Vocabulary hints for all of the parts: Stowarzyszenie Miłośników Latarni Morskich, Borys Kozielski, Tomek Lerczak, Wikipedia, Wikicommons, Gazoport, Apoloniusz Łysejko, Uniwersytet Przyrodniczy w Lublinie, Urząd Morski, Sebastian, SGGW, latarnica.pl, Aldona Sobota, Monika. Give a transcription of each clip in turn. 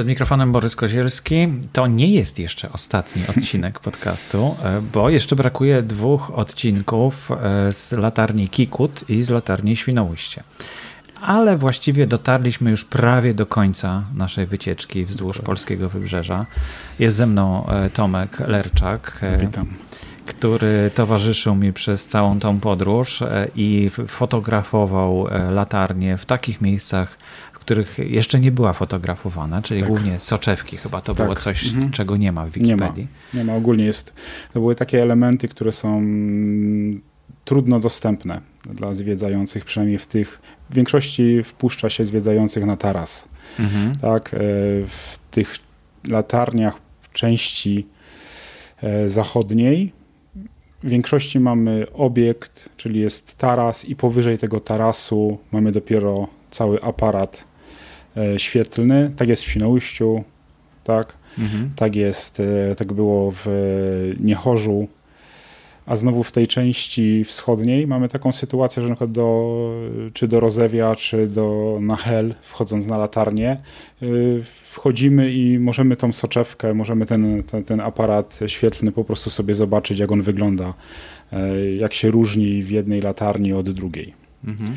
Przed mikrofonem Borys Kozielski. To nie jest jeszcze ostatni odcinek podcastu, bo jeszcze brakuje 2 odcinków z latarni Kikut i z latarni Świnoujście. Ale właściwie dotarliśmy już prawie do końca naszej wycieczki wzdłuż polskiego wybrzeża. Jest ze mną Tomek Lerczak. Witam. Który towarzyszył mi przez całą tą podróż i fotografował latarnie w takich miejscach, w których jeszcze nie była fotografowana, czyli głównie soczewki chyba. To było coś, czego nie ma w Wikipedii. Nie ma. Ogólnie jest. To były takie elementy, które są trudno dostępne dla zwiedzających, przynajmniej w tych. W większości wpuszcza się zwiedzających na taras. Mhm. Tak, w tych latarniach części zachodniej w większości mamy obiekt, czyli jest taras i powyżej tego tarasu mamy dopiero cały aparat świetlny. Tak jest w Świnoujściu, tak? Mhm. Tak jest, tak było w Niechorzu. A znowu w tej części wschodniej mamy taką sytuację, że na przykład do Rozewia, czy do Nachel, wchodząc na latarnię, wchodzimy i możemy tą soczewkę, możemy ten aparat świetlny po prostu sobie zobaczyć, jak on wygląda, jak się różni w jednej latarni od drugiej. Mhm.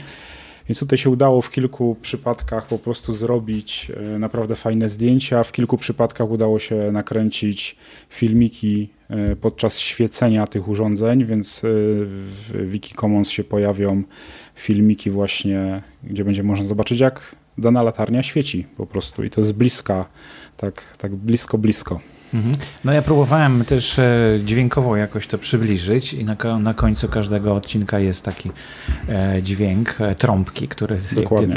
Więc tutaj się udało w kilku przypadkach po prostu zrobić naprawdę fajne zdjęcia. W kilku przypadkach udało się nakręcić filmiki podczas świecenia tych urządzeń, więc w Wikicommons się pojawią filmiki właśnie, gdzie będzie można zobaczyć, jak dana latarnia świeci po prostu i to z bliska, tak blisko. Mhm. No ja próbowałem też dźwiękowo jakoś to przybliżyć i na końcu każdego odcinka jest taki dźwięk trąbki, który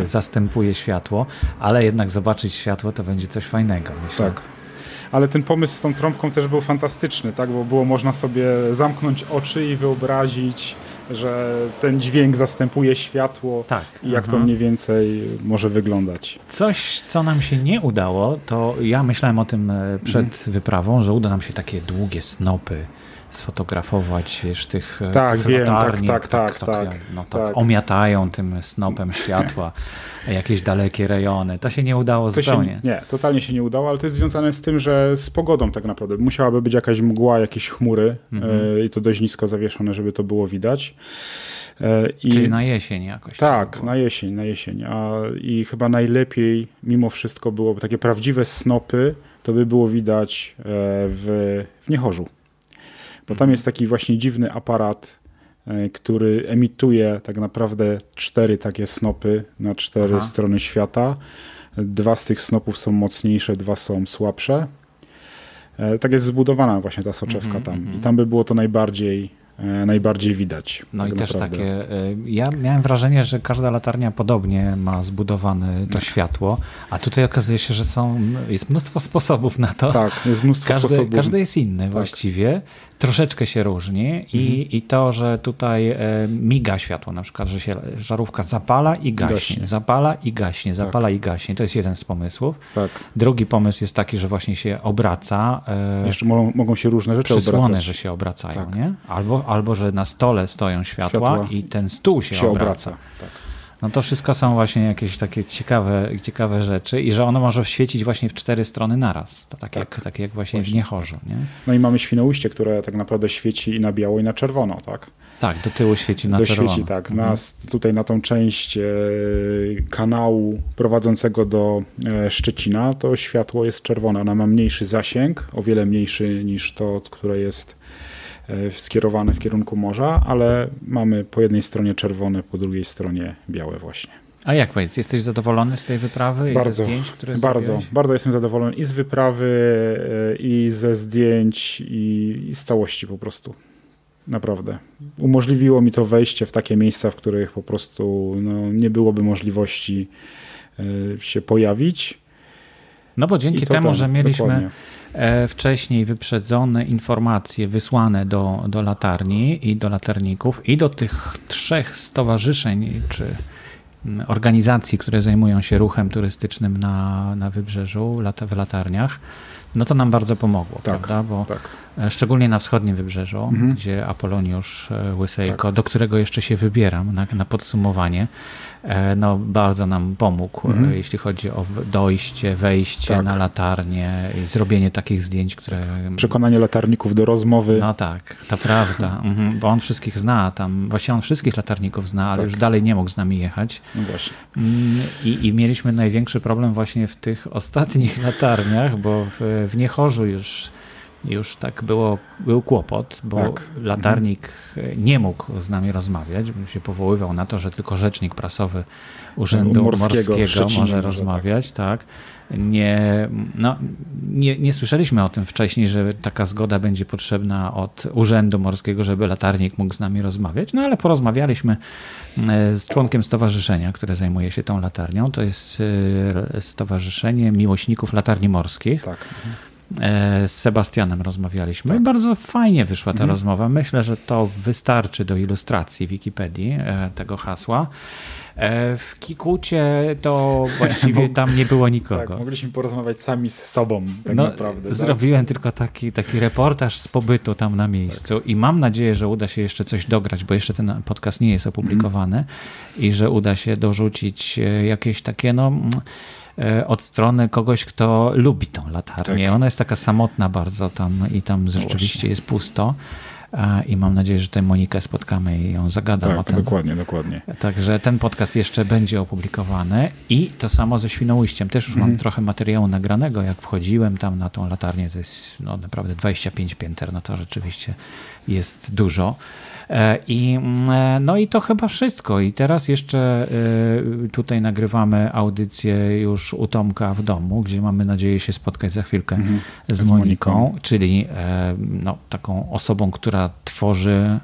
zastępuje światło, ale jednak zobaczyć światło to będzie coś fajnego, myślę. Tak. Ale ten pomysł z tą trąbką też był fantastyczny, tak? Bo było można sobie zamknąć oczy i wyobrazić, że ten dźwięk zastępuje światło i jak to mniej więcej może wyglądać. Coś, co nam się nie udało, to ja myślałem o tym przed wyprawą, że uda nam się takie długie snopy sfotografować, wiesz, tych latarni, omiatają tym snopem światła jakieś dalekie rejony. To się nie udało zupełnie. Nie, totalnie się nie udało, ale to jest związane z tym, że z pogodą tak naprawdę. Musiałaby być jakaś mgła, jakieś chmury i to dość nisko zawieszone, żeby to było widać. Czyli na jesień jakoś. Tak, na jesień. I chyba najlepiej mimo wszystko byłoby takie prawdziwe snopy, to by było widać w Niechorzu. Bo tam jest taki właśnie dziwny aparat, który emituje tak naprawdę 4 takie snopy na 4 strony świata. 2 z tych snopów są mocniejsze, 2 są słabsze. Tak jest zbudowana właśnie ta soczewka tam. I tam by było to najbardziej widać. No tak i naprawdę. Też takie, ja miałem wrażenie, że każda latarnia podobnie ma zbudowane to światło, a tutaj okazuje się, że jest mnóstwo sposobów na to. Tak, jest mnóstwo sposobów. Każdy jest inny właściwie. Troszeczkę się różni i to, że tutaj miga światło, na przykład, że się żarówka zapala i gaśnie, zapala i gaśnie, zapala i gaśnie. To jest jeden z pomysłów. Tak. Drugi pomysł jest taki, że właśnie się obraca. Jeszcze mogą się różne rzeczy obracać. Przysłony, że się obracają, nie? Albo że na stole stoją światła i ten stół się obraca. Tak. No to wszystko są właśnie jakieś takie ciekawe rzeczy i że ono może świecić właśnie w 4 strony naraz, tak jak właśnie w Niechorzu. Nie? No i mamy Świnoujście, które tak naprawdę świeci i na biało, i na czerwono, tak? Tak, do tyłu świeci na czerwono. Świeci, tak. Tutaj na tą część kanału prowadzącego do Szczecina to światło jest czerwone. Ona ma mniejszy zasięg, o wiele mniejszy niż to, które jest skierowane w kierunku morza, ale mamy po jednej stronie czerwone, po drugiej stronie białe właśnie. A jak powiedz, jesteś zadowolony z tej wyprawy i ze zdjęć, które zrobiłeś? Bardzo jestem zadowolony i z wyprawy, i ze zdjęć, i z całości po prostu. Naprawdę. Umożliwiło mi to wejście w takie miejsca, w których po prostu nie byłoby możliwości się pojawić. No bo dzięki temu, że mieliśmy wcześniej wyprzedzone informacje wysłane do latarni i do latarników i do tych 3 stowarzyszeń czy organizacji, które zajmują się ruchem turystycznym na wybrzeżu, w latarniach, no to nam bardzo pomogło, tak, prawda? Bo szczególnie na wschodnim wybrzeżu, gdzie Apoloniusz Łysejko, do którego jeszcze się wybieram na podsumowanie, no bardzo nam pomógł, jeśli chodzi o dojście, wejście na latarnię i zrobienie takich zdjć, które... Przekonanie latarników do rozmowy. No tak, to prawda, bo on wszystkich zna tam, właściwie on wszystkich latarników zna, ale już dalej nie mógł z nami jechać. No właśnie. I mieliśmy największy problem właśnie w tych ostatnich latarniach, bo w Niechorzu już tak był kłopot, bo latarnik nie mógł z nami rozmawiać, bo się powoływał na to, że tylko rzecznik prasowy Urzędu Morskiego może rozmawiać. Nie słyszeliśmy o tym wcześniej, że taka zgoda będzie potrzebna od Urzędu Morskiego, żeby latarnik mógł z nami rozmawiać, no ale porozmawialiśmy z członkiem stowarzyszenia, które zajmuje się tą latarnią. To jest Stowarzyszenie Miłośników Latarni Morskich. Tak. Z Sebastianem rozmawialiśmy i bardzo fajnie wyszła ta rozmowa. Myślę, że to wystarczy do ilustracji Wikipedii tego hasła. W Kikucie to właściwie tam nie było nikogo. Tak, mogliśmy porozmawiać sami z sobą tak naprawdę. Zrobiłem tylko taki reportaż z pobytu tam na miejscu i mam nadzieję, że uda się jeszcze coś dograć, bo jeszcze ten podcast nie jest opublikowany i że uda się dorzucić jakieś takie od strony kogoś, kto lubi tą latarnię. Tak. Ona jest taka samotna bardzo tam i tam rzeczywiście jest pusto. I mam nadzieję, że tę Monikę spotkamy i ją zagadam o tym. Dokładnie. Także ten podcast jeszcze będzie opublikowany i to samo ze Świnoujściem. Też już mam trochę materiału nagranego. Jak wchodziłem tam na tą latarnię, to jest naprawdę 25 pięter. No to rzeczywiście jest dużo. I to chyba wszystko. I teraz jeszcze tutaj nagrywamy audycję już u Tomka w domu, gdzie mamy nadzieję się spotkać za chwilkę z Moniką, czyli taką osobą, która tworzy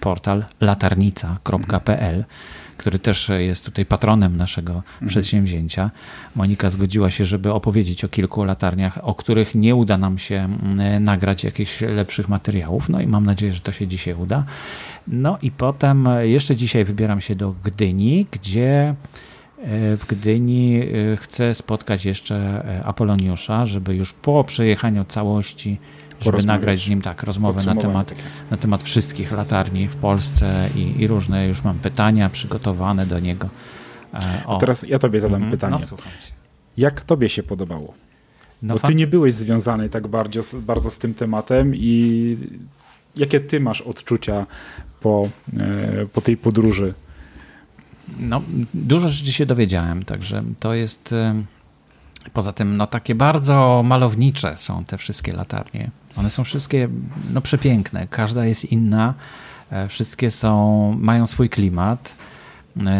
portal latarnica.pl, który też jest tutaj patronem naszego przedsięwzięcia. Monika zgodziła się, żeby opowiedzieć o kilku latarniach, o których nie uda nam się nagrać jakichś lepszych materiałów. No i mam nadzieję, że to się dzisiaj uda. No i potem jeszcze dzisiaj wybieram się do Gdyni, gdzie w Gdyni chcę spotkać jeszcze Apoloniusza, żeby już po przejechaniu całości, żeby nagrać z nim rozmowę na temat wszystkich latarni w Polsce i różne już mam pytania przygotowane do niego. A teraz ja tobie zadam pytanie. No, jak tobie się podobało? Bo ty nie byłeś związany tak bardzo z tym tematem i jakie ty masz odczucia po tej podróży? Dużo rzeczy się dowiedziałem, także to jest... Poza tym takie bardzo malownicze są te wszystkie latarnie. One są wszystkie przepiękne, każda jest inna, wszystkie mają swój klimat.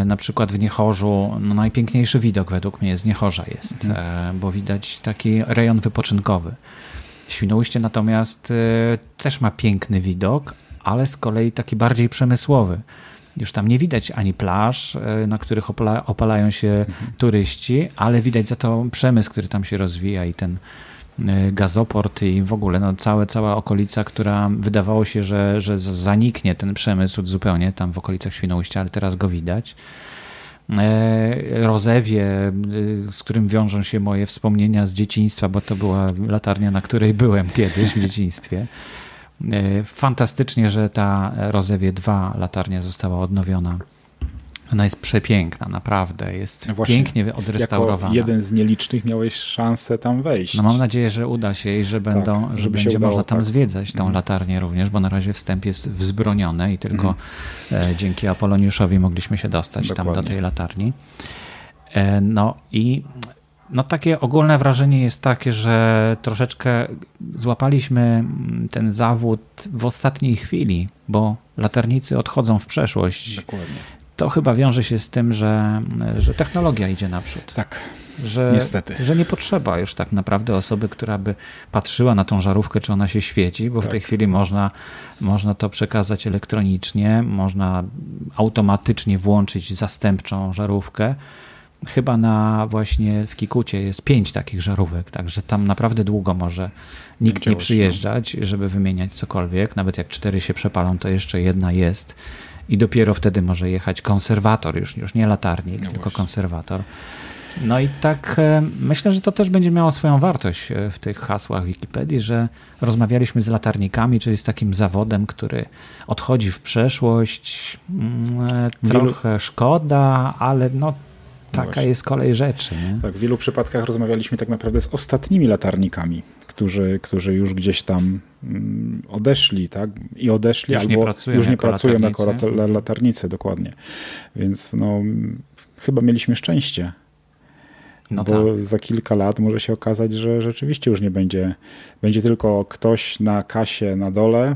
Na przykład w Niechorzu najpiękniejszy widok według mnie z Niechorza jest, bo widać taki rejon wypoczynkowy. Świnoujście natomiast też ma piękny widok, ale z kolei taki bardziej przemysłowy. Już tam nie widać ani plaż, na których opalają się turyści, ale widać za to przemysł, który tam się rozwija i ten Gazoport i w ogóle cała okolica, która wydawało się, że zaniknie ten przemysł zupełnie tam w okolicach Świnoujścia, ale teraz go widać. Rozewie, z którym wiążą się moje wspomnienia z dzieciństwa, bo to była latarnia, na której byłem kiedyś w dzieciństwie. Fantastycznie, że ta Rozewie 2 latarnia została odnowiona. Ona jest przepiękna, naprawdę. Jest pięknie odrestaurowana. Jako jeden z nielicznych miałeś szansę tam wejść. Mam nadzieję, że uda się i że będzie udało, można tam zwiedzać tą latarnię również, bo na razie wstęp jest wzbroniony i tylko dzięki Apoloniuszowi mogliśmy się dostać tam do tej latarni. Takie ogólne wrażenie jest takie, że troszeczkę złapaliśmy ten zawód w ostatniej chwili, bo latarnicy odchodzą w przeszłość. Dokładnie. To chyba wiąże się z tym, że technologia idzie naprzód. Tak, niestety. Że nie potrzeba już tak naprawdę osoby, która by patrzyła na tą żarówkę, czy ona się świeci, bo w tej chwili można to przekazać elektronicznie, można automatycznie włączyć zastępczą żarówkę. Chyba właśnie w Kikucie jest 5 takich żarówek, także tam naprawdę długo może nikt nie przyjeżdżać, żeby wymieniać cokolwiek. Nawet jak 4 się przepalą, to jeszcze jedna jest i dopiero wtedy może jechać konserwator, już nie latarnik, tylko konserwator. No i tak myślę, że to też będzie miało swoją wartość w tych hasłach Wikipedii, że rozmawialiśmy z latarnikami, czyli z takim zawodem, który odchodzi w przeszłość. Trochę szkoda, ale no taka właśnie jest kolej rzeczy. Nie? Tak, w wielu przypadkach rozmawialiśmy tak naprawdę z ostatnimi latarnikami, którzy już gdzieś tam odeszli, tak? I odeszli, już albo już nie pracują jako latarnicy, dokładnie. Więc no, chyba mieliśmy szczęście. No bo tak, za kilka lat może się okazać, że rzeczywiście już nie będzie. Będzie tylko ktoś na kasie na dole,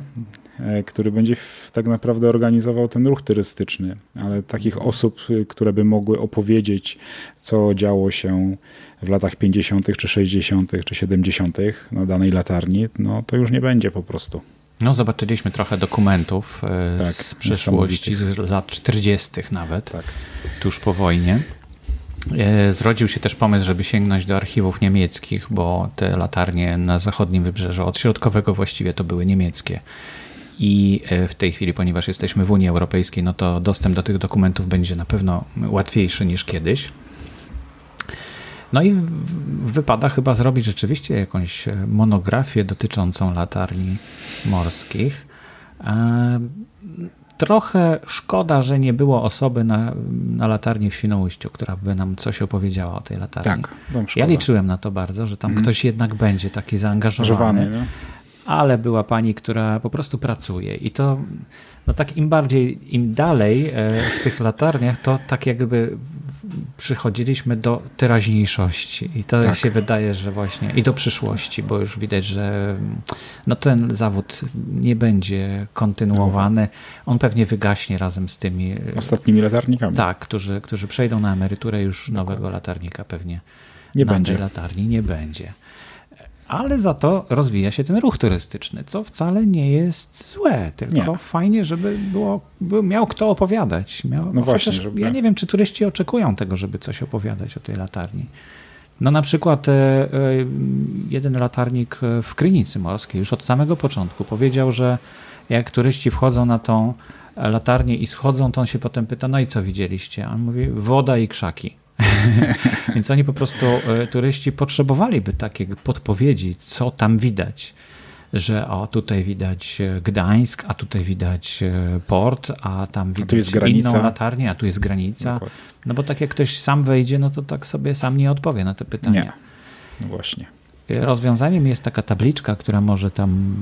który będzie tak naprawdę organizował ten ruch turystyczny. Ale takich osób, które by mogły opowiedzieć, co działo się w latach 50., czy 60., czy 70. na danej latarni, no to już nie będzie po prostu. No zobaczyliśmy trochę dokumentów tak, z przeszłości, z lat 40. nawet, tak, tuż po wojnie. Zrodził się też pomysł, żeby sięgnąć do archiwów niemieckich, bo te latarnie na zachodnim wybrzeżu, od środkowego właściwie, to były niemieckie. I w tej chwili, ponieważ jesteśmy w Unii Europejskiej, no to dostęp do tych dokumentów będzie na pewno łatwiejszy niż kiedyś. No i wypada chyba zrobić rzeczywiście jakąś monografię dotyczącą latarni morskich. Trochę szkoda, że nie było osoby na latarni w Świnoujściu, która by nam coś opowiedziała o tej latarni. Tak, ja liczyłem na to bardzo, że tam ktoś jednak będzie taki zaangażowany. No? Ale była pani, która po prostu pracuje i to no tak im dalej w tych latarniach, to tak jakby przychodziliśmy do teraźniejszości i to tak się wydaje, że właśnie i do przyszłości, bo już widać, że no ten zawód nie będzie kontynuowany. On pewnie wygaśnie razem z tymi ostatnimi latarnikami. Tak, którzy przejdą na emeryturę, już nowego latarnika pewnie nie będzie. Tej latarni nie będzie. Ale za to rozwija się ten ruch turystyczny, co wcale nie jest złe, tylko fajnie, żeby miał kto opowiadać. No właśnie, żeby... Ja nie wiem, czy turyści oczekują tego, żeby coś opowiadać o tej latarni. No na przykład jeden latarnik w Krynicy Morskiej już od samego początku powiedział, że jak turyści wchodzą na tą latarnię i schodzą, to on się potem pyta, no i co widzieliście? A on mówi, woda i krzaki. Więc oni po prostu, turyści, potrzebowaliby takiej podpowiedzi, co tam widać, że o, tutaj widać Gdańsk, a tutaj widać port, a tam widać inną latarnię, a tu jest granica. Dokładnie. No bo tak jak ktoś sam wejdzie, no to tak sobie sam nie odpowie na te pytania. Nie. No właśnie. Rozwiązaniem jest taka tabliczka, która może tam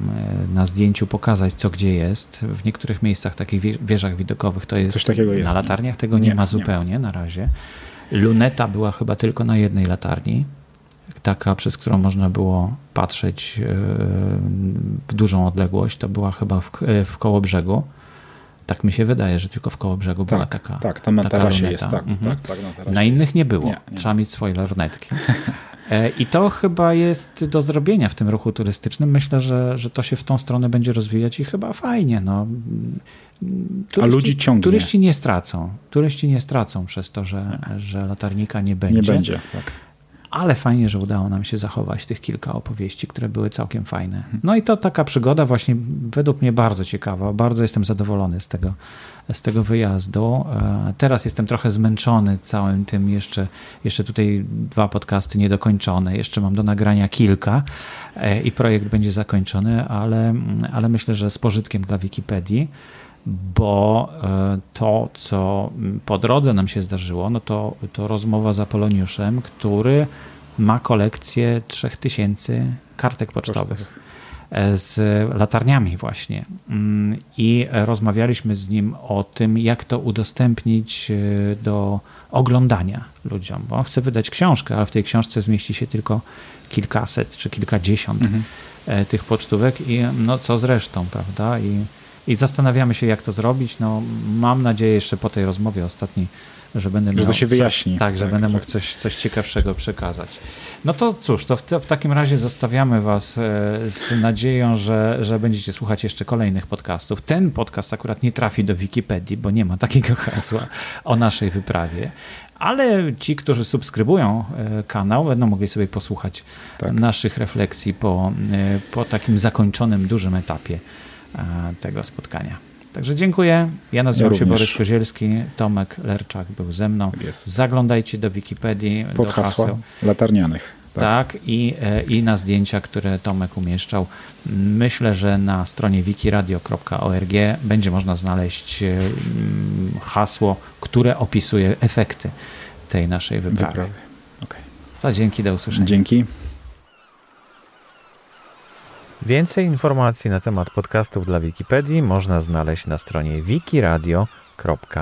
na zdjęciu pokazać, co gdzie jest. W niektórych miejscach, takich wieżach widokowych, to jest. Coś takiego jest. Na latarniach tego nie ma zupełnie na razie. Luneta była chyba tylko na jednej latarni, taka, przez którą można było patrzeć w dużą odległość. To była chyba w Kołobrzegu. Tak mi się wydaje, że tylko w Kołobrzegu była taka. Tak, tam na tarasie jest. Na innych nie było. Nie. Trzeba mieć swoje lornetki. I to chyba jest do zrobienia w tym ruchu turystycznym. Myślę, że to się w tą stronę będzie rozwijać i chyba fajnie. No. A ludzi ciągnie. Turyści nie stracą przez to, że latarnika nie będzie. Nie będzie, tak. Ale fajnie, że udało nam się zachować tych kilka opowieści, które były całkiem fajne. No i to taka przygoda właśnie według mnie bardzo ciekawa. Bardzo jestem zadowolony z tego wyjazdu. Teraz jestem trochę zmęczony całym tym. Jeszcze tutaj 2 podcasty niedokończone. Jeszcze mam do nagrania kilka i projekt będzie zakończony, ale myślę, że z pożytkiem dla Wikipedii, bo to, co po drodze nam się zdarzyło, no to rozmowa z Apoloniuszem, który ma kolekcję 3000 kartek pocztowych z latarniami właśnie. I rozmawialiśmy z nim o tym, jak to udostępnić do oglądania ludziom, bo on chce wydać książkę, ale w tej książce zmieści się tylko kilkaset czy kilkadziesiąt tych pocztówek i no co z resztą, prawda? I zastanawiamy się, jak to zrobić. No, mam nadzieję jeszcze po tej rozmowie ostatniej, że będę mógł mógł coś ciekawszego przekazać. No to cóż, to w takim razie zostawiamy was z nadzieją, że będziecie słuchać jeszcze kolejnych podcastów. Ten podcast akurat nie trafi do Wikipedii, bo nie ma takiego hasła o naszej wyprawie. Ale ci, którzy subskrybują kanał, będą mogli sobie posłuchać naszych refleksji po takim zakończonym dużym etapie tego spotkania. Także dziękuję. Ja nazywam się Borys Kozielski, Tomek Lerczak był ze mną. Jest. Zaglądajcie do Wikipedii. Pod hasła latarnianych. Tak, i na zdjęcia, które Tomek umieszczał. Myślę, że na stronie wikiradio.org będzie można znaleźć hasło, które opisuje efekty tej naszej wyprawy. Okay. To dzięki, do usłyszenia. Dzięki. Więcej informacji na temat podcastów dla Wikipedii można znaleźć na stronie wikiradio.org.